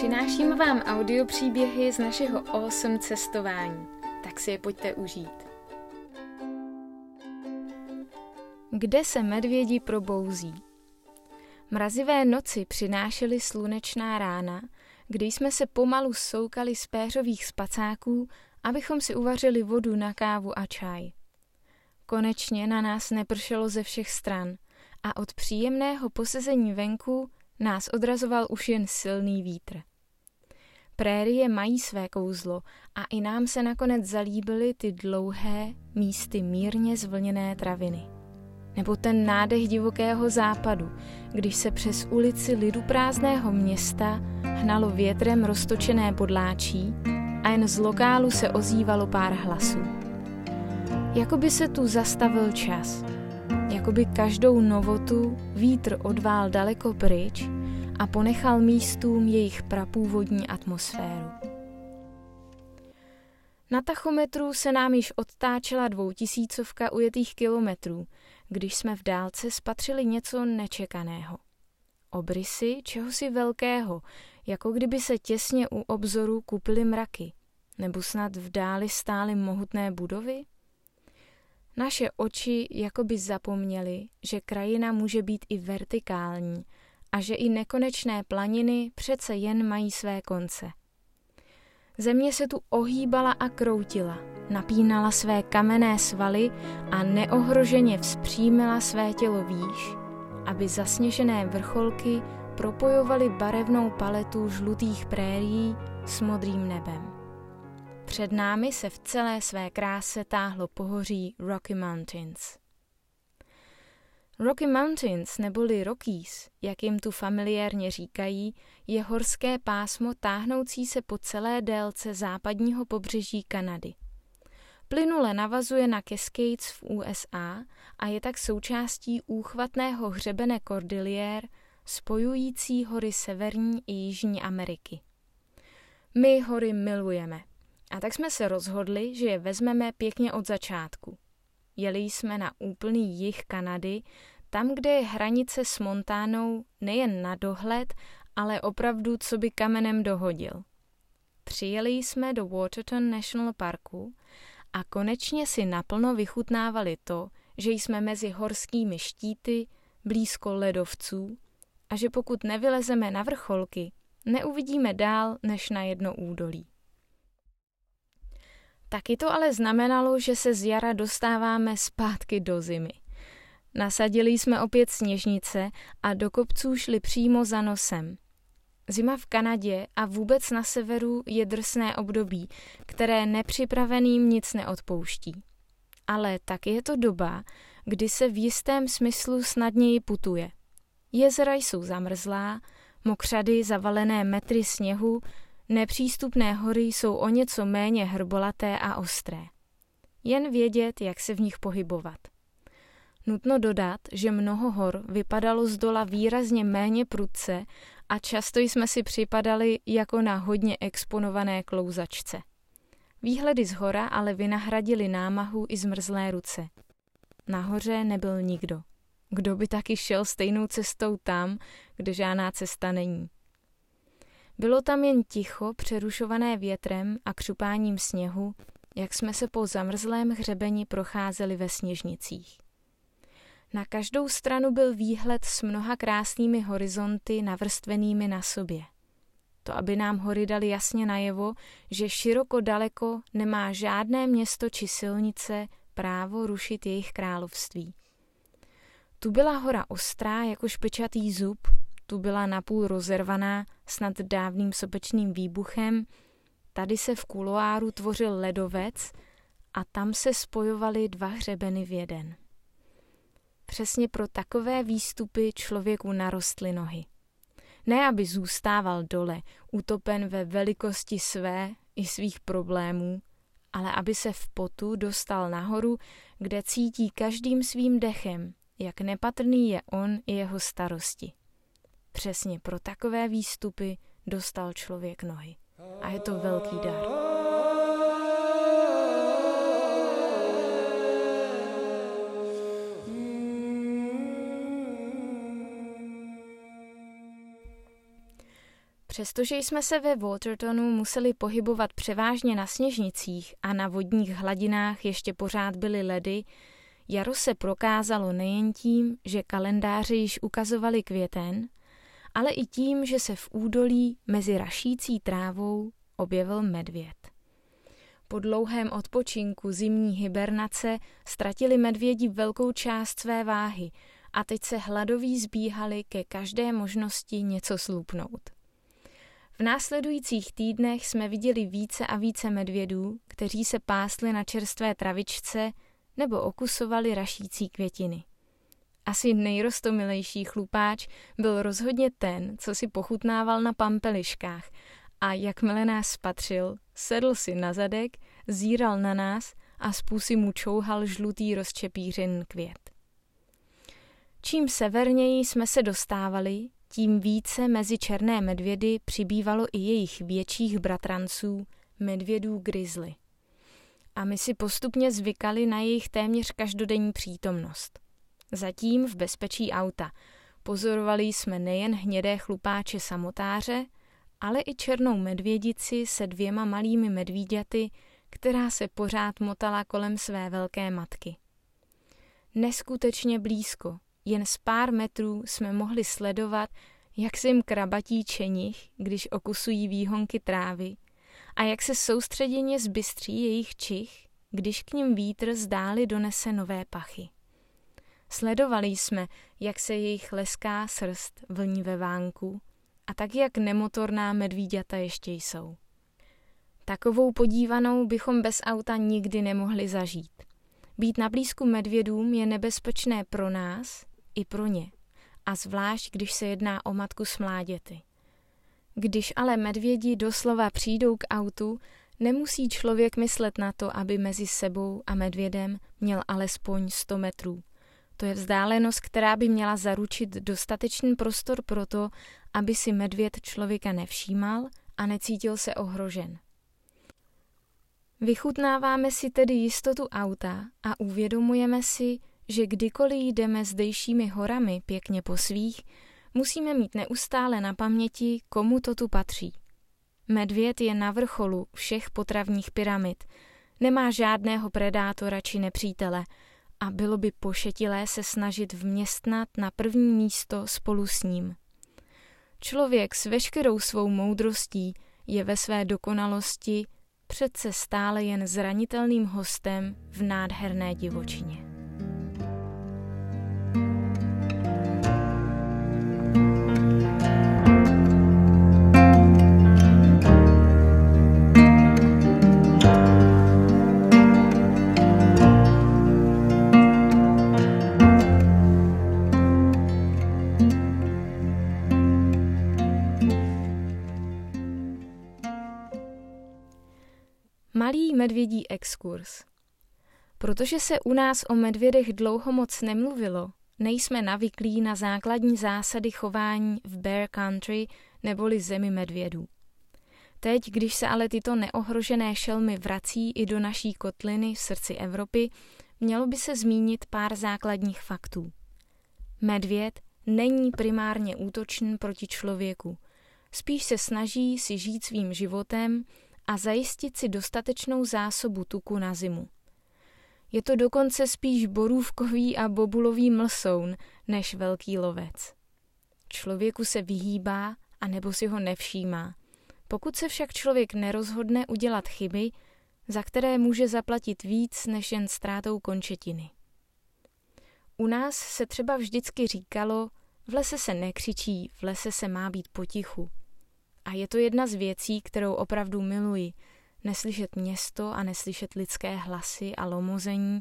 přináším vám audiopříběhy z našeho awesome cestování, tak si je pojďte užít. Kde se medvědi probouzí? Mrazivé noci přinášely slunečná rána, kdy jsme se pomalu soukali z péřových spacáků, abychom si uvařili vodu na kávu a čaj. Konečně na nás nepršelo ze všech stran a od příjemného posezení venku nás odrazoval už jen silný vítr. Prérie mají své kouzlo a i nám se nakonec zalíbily ty dlouhé, místy mírně zvlněné traviny. Nebo ten nádech divokého západu, když se přes ulici liduprázdného města hnalo větrem roztočené bodláčí a jen z lokálu se ozývalo pár hlasů. Jakoby se tu zastavil čas. Jakoby každou novotu vítr odvál daleko pryč a ponechal místům jejich prapůvodní atmosféru. Na tachometru se nám již odtáčela 2000 ujetých kilometrů, když jsme v dálce spatřili něco nečekaného. Obrysy čehosi velkého, jako kdyby se těsně u obzoru kupily mraky, nebo snad v dáli stály mohutné budovy? Naše oči jakoby zapomněly, že krajina může být i vertikální a že i nekonečné planiny přece jen mají své konce. Země se tu ohýbala a kroutila, napínala své kamenné svaly a neohroženě vzpřímila své tělo výš, aby zasněžené vrcholky propojovaly barevnou paletu žlutých prérií s modrým nebem. Před námi se v celé své kráse táhlo pohoří Rocky Mountains. Rocky Mountains, neboli Rockies, jak jim tu familiárně říkají, je horské pásmo táhnoucí se po celé délce západního pobřeží Kanady. Plynule navazuje na Cascades v USA a je tak součástí úchvatného hřebene Cordillier, spojující hory Severní i Jižní Ameriky. My hory milujeme. A tak jsme se rozhodli, že je vezmeme pěkně od začátku. Jeli jsme na úplný jih Kanady, tam, kde je hranice s Montánou nejen na dohled, ale opravdu co by kamenem dohodil. Přijeli jsme do Waterton National Parku a konečně si naplno vychutnávali to, že jsme mezi horskými štíty, blízko ledovců a že pokud nevylezeme na vrcholky, neuvidíme dál než na jedno údolí. Taky to ale znamenalo, že se z jara dostáváme zpátky do zimy. Nasadili jsme opět sněžnice a do kopců šli přímo za nosem. Zima v Kanadě a vůbec na severu je drsné období, které nepřipraveným nic neodpouští. Ale taky je to doba, kdy se v jistém smyslu snadněji putuje. Jezera jsou zamrzlá, mokřady zavalené metry sněhu, nepřístupné hory jsou o něco méně hrbolaté a ostré. Jen vědět, jak se v nich pohybovat. Nutno dodat, že mnoho hor vypadalo zdola výrazně méně prudce a často jsme si připadali jako na hodně exponované klouzačce. Výhledy z hora ale vynahradily námahu i zmrzlé ruce. Nahoře nebyl nikdo. Kdo by taky šel stejnou cestou tam, kde žádná cesta není? Bylo tam jen ticho, přerušované větrem a křupáním sněhu, jak jsme se po zamrzlém hřebeni procházeli ve sněžnicích. Na každou stranu byl výhled s mnoha krásnými horizonty navrstvenými na sobě. To, aby nám hory dali jasně najevo, že široko daleko nemá žádné město či silnice právo rušit jejich království. Tu byla hora ostrá jako špičatý zub, tu byla napůl rozervaná, snad dávným sopečným výbuchem, tady se v kuloáru tvořil ledovec a tam se spojovaly dva hřebeny v jeden. Přesně pro takové výstupy člověku narostly nohy. Ne, aby zůstával dole, utopen ve velikosti své i svých problémů, ale aby se v potu dostal nahoru, kde cítí každým svým dechem, jak nepatrný je on i jeho starosti. Přesně pro takové výstupy dostal člověk nohy. A je to velký dar. Přestože jsme se ve Watertonu museli pohybovat převážně na sněžnicích a na vodních hladinách ještě pořád byly ledy, jaro se prokázalo nejen tím, že kalendáře již ukazovaly květen, ale i tím, že se v údolí mezi rašící trávou objevil medvěd. Po dlouhém odpočinku zimní hibernace ztratili medvědi velkou část své váhy a teď se hladoví zbíhali ke každé možnosti něco slupnout. V následujících týdnech jsme viděli více a více medvědů, kteří se pásli na čerstvé travičce nebo okusovali rašící květiny. Asi nejrostomilejší chlupáč byl rozhodně ten, co si pochutnával na pampeliškách a jakmile nás spatřil, sedl si na zadek, zíral na nás a z pusy mu čouhal žlutý rozčepířin květ. Čím severněji jsme se dostávali, tím více mezi černé medvědy přibývalo i jejich větších bratranců, medvědů grizzly. A my si postupně zvykali na jejich téměř každodenní přítomnost. Zatím v bezpečí auta. Pozorovali jsme nejen hnědé chlupáče samotáře, ale i černou medvědici se dvěma malými medvíďaty, která se pořád motala kolem své velké matky. Neskutečně blízko, jen z pár metrů jsme mohli sledovat, jak se jim krabatí čenich, když okusují výhonky trávy, a jak se soustředěně zbystří jejich čich, když k nim vítr zdáli donese nové pachy. Sledovali jsme, jak se jejich leská srst vlní ve vánku a tak, jak nemotorná medvíďata ještě jsou. Takovou podívanou bychom bez auta nikdy nemohli zažít. Být na blízku medvědům je nebezpečné pro nás i pro ně, a zvlášť, když se jedná o matku s mláděty. Když ale medvědi doslova přijdou k autu, nemusí člověk myslet na to, aby mezi sebou a medvědem měl alespoň 100 metrů. To je vzdálenost, která by měla zaručit dostatečný prostor pro to, aby si medvěd člověka nevšímal a necítil se ohrožen. Vychutnáváme si tedy jistotu auta a uvědomujeme si, že kdykoliv jdeme zdejšími horami pěkně po svých, musíme mít neustále na paměti, komu to tu patří. Medvěd je na vrcholu všech potravních pyramid, nemá žádného predátora či nepřítele a bylo by pošetilé se snažit vměstnat na první místo spolu s ním. Člověk s veškerou svou moudrostí je ve své dokonalosti přece stále jen zranitelným hostem v nádherné divočině. Malý medvědí exkurs. Protože se u nás o medvědech dlouho moc nemluvilo, nejsme navyklí na základní zásady chování v Bear Country neboli zemi medvědů. Teď, když se ale tyto neohrožené šelmy vrací i do naší kotliny v srdci Evropy, mělo by se zmínit pár základních faktů. Medvěd není primárně útočný proti člověku. Spíš se snaží si žít svým životem a zajistit si dostatečnou zásobu tuku na zimu. Je to dokonce spíš borůvkový a bobulový mlsoun než velký lovec. Člověku se vyhýbá a nebo si ho nevšímá. Pokud se však člověk nerozhodne udělat chyby, za které může zaplatit víc než jen ztrátou končetiny. U nás se třeba vždycky říkalo, v lese se nekřičí, v lese se má být potichu. A je to jedna z věcí, kterou opravdu miluji. Neslyšet město a neslyšet lidské hlasy a lomození,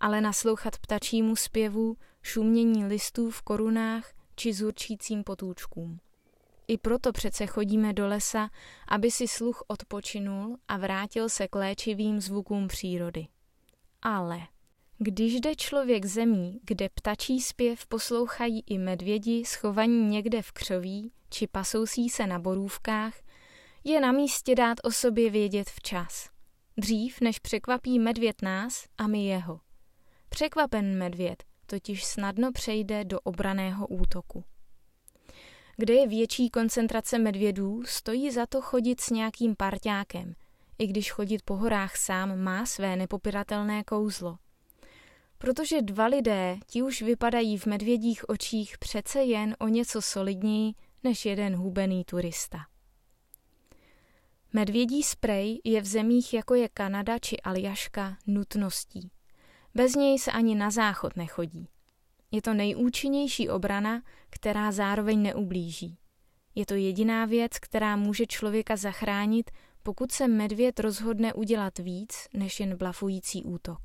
ale naslouchat ptačímu zpěvu, šumění listů v korunách či zurčícím potůčkům. I proto přece chodíme do lesa, aby si sluch odpočinul a vrátil se k léčivým zvukům přírody. Ale když jde člověk zemí, kde ptačí zpěv poslouchají i medvědi schovaní někde v křoví či pasousí se na borůvkách, je na místě dát o sobě vědět včas. Dřív, než překvapí medvěd nás a my jeho. Překvapen medvěd totiž snadno přejde do obraného útoku. kde je větší koncentrace medvědů, stojí za to chodit s nějakým parťákem, i když chodit po horách sám má své nepopiratelné kouzlo. Protože dva lidé ti už vypadají v medvědích očích přece jen o něco solidněji než jeden hubený turista. Medvědí sprej je v zemích, jako je Kanada či Aljaška, nutností. Bez něj se ani na záchod nechodí. Je to nejúčinnější obrana, která zároveň neublíží. Je to jediná věc, která může člověka zachránit, pokud se medvěd rozhodne udělat víc než jen blafující útok.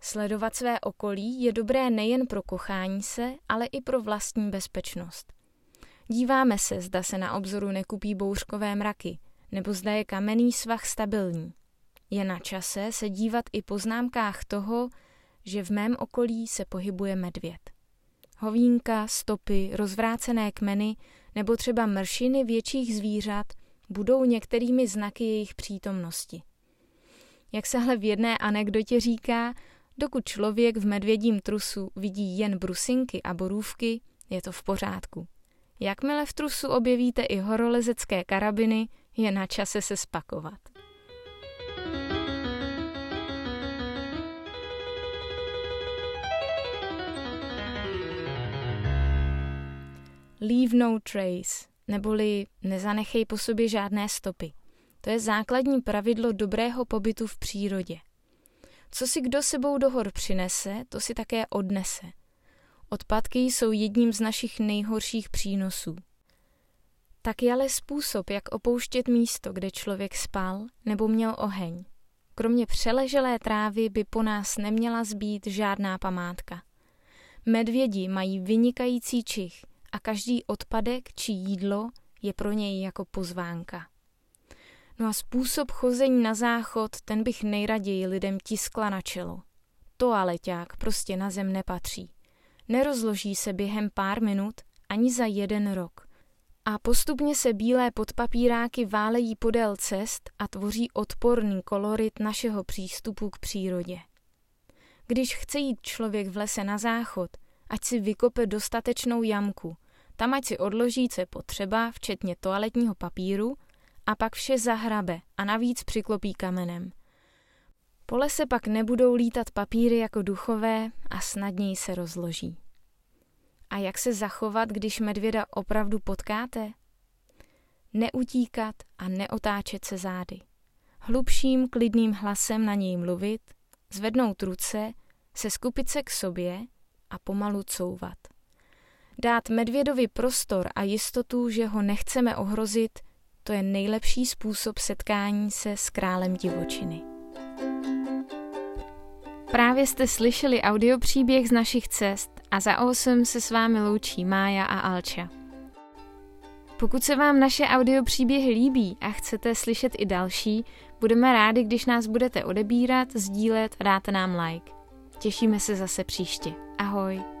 Sledovat své okolí je dobré nejen pro kochání se, ale i pro vlastní bezpečnost. Díváme se, zda se na obzoru nekupí bouřkové mraky, nebo zda je kamenný svah stabilní. Je na čase se dívat i po známkách toho, že v mém okolí se pohybuje medvěd. Hovínka, stopy, rozvrácené kmeny nebo třeba mršiny větších zvířat budou některými znaky jejich přítomnosti. Jak se ale v jedné anekdotě říká, dokud člověk v medvědím trusu vidí jen brusinky a borůvky, je to v pořádku. Jakmile v trusu objevíte i horolezecké karabiny, je na čase se spakovat. Leave no trace, neboli nezanechej po sobě žádné stopy. To je základní pravidlo dobrého pobytu v přírodě. Co si kdo sebou do hor přinese, to si také odnese. Odpadky jsou jedním z našich nejhorších přínosů. Tak je ale způsob, jak opouštět místo, kde člověk spal nebo měl oheň. Kromě přeleželé trávy by po nás neměla zbýt žádná památka. Medvědi mají vynikající čich a každý odpadek či jídlo je pro něj jako pozvánka. No a způsob chození na záchod, ten bych nejraději lidem tiskla na čelo. Toaleťák prostě na zem nepatří. Nerozloží se během pár minut ani za jeden rok. A postupně se bílé podpapíráky válejí podél cest a tvoří odporný kolorit našeho přístupu k přírodě. Když chce jít člověk v lese na záchod, ať si vykope dostatečnou jamku, tam ať si odloží, co je potřeba, včetně toaletního papíru, a pak vše zahrabe a navíc přiklopí kamenem. Po lese pak nebudou lítat papíry jako duchové a snadněji se rozloží. A jak se zachovat, když medvěda opravdu potkáte? Neutíkat a neotáčet se zády. Hlubším, klidným hlasem na něj mluvit, zvednout ruce, seskupit se k sobě a pomalu couvat. Dát medvědovi prostor a jistotu, že ho nechceme ohrozit, to je nejlepší způsob setkání se s králem divočiny. Právě jste slyšeli audiopříběh z našich cest a za 8 se s vámi loučí Mája a Alča. Pokud se vám naše audiopříběhy líbí a chcete slyšet i další, budeme rádi, když nás budete odebírat, sdílet, dáte nám like. Těšíme se zase příště. Ahoj!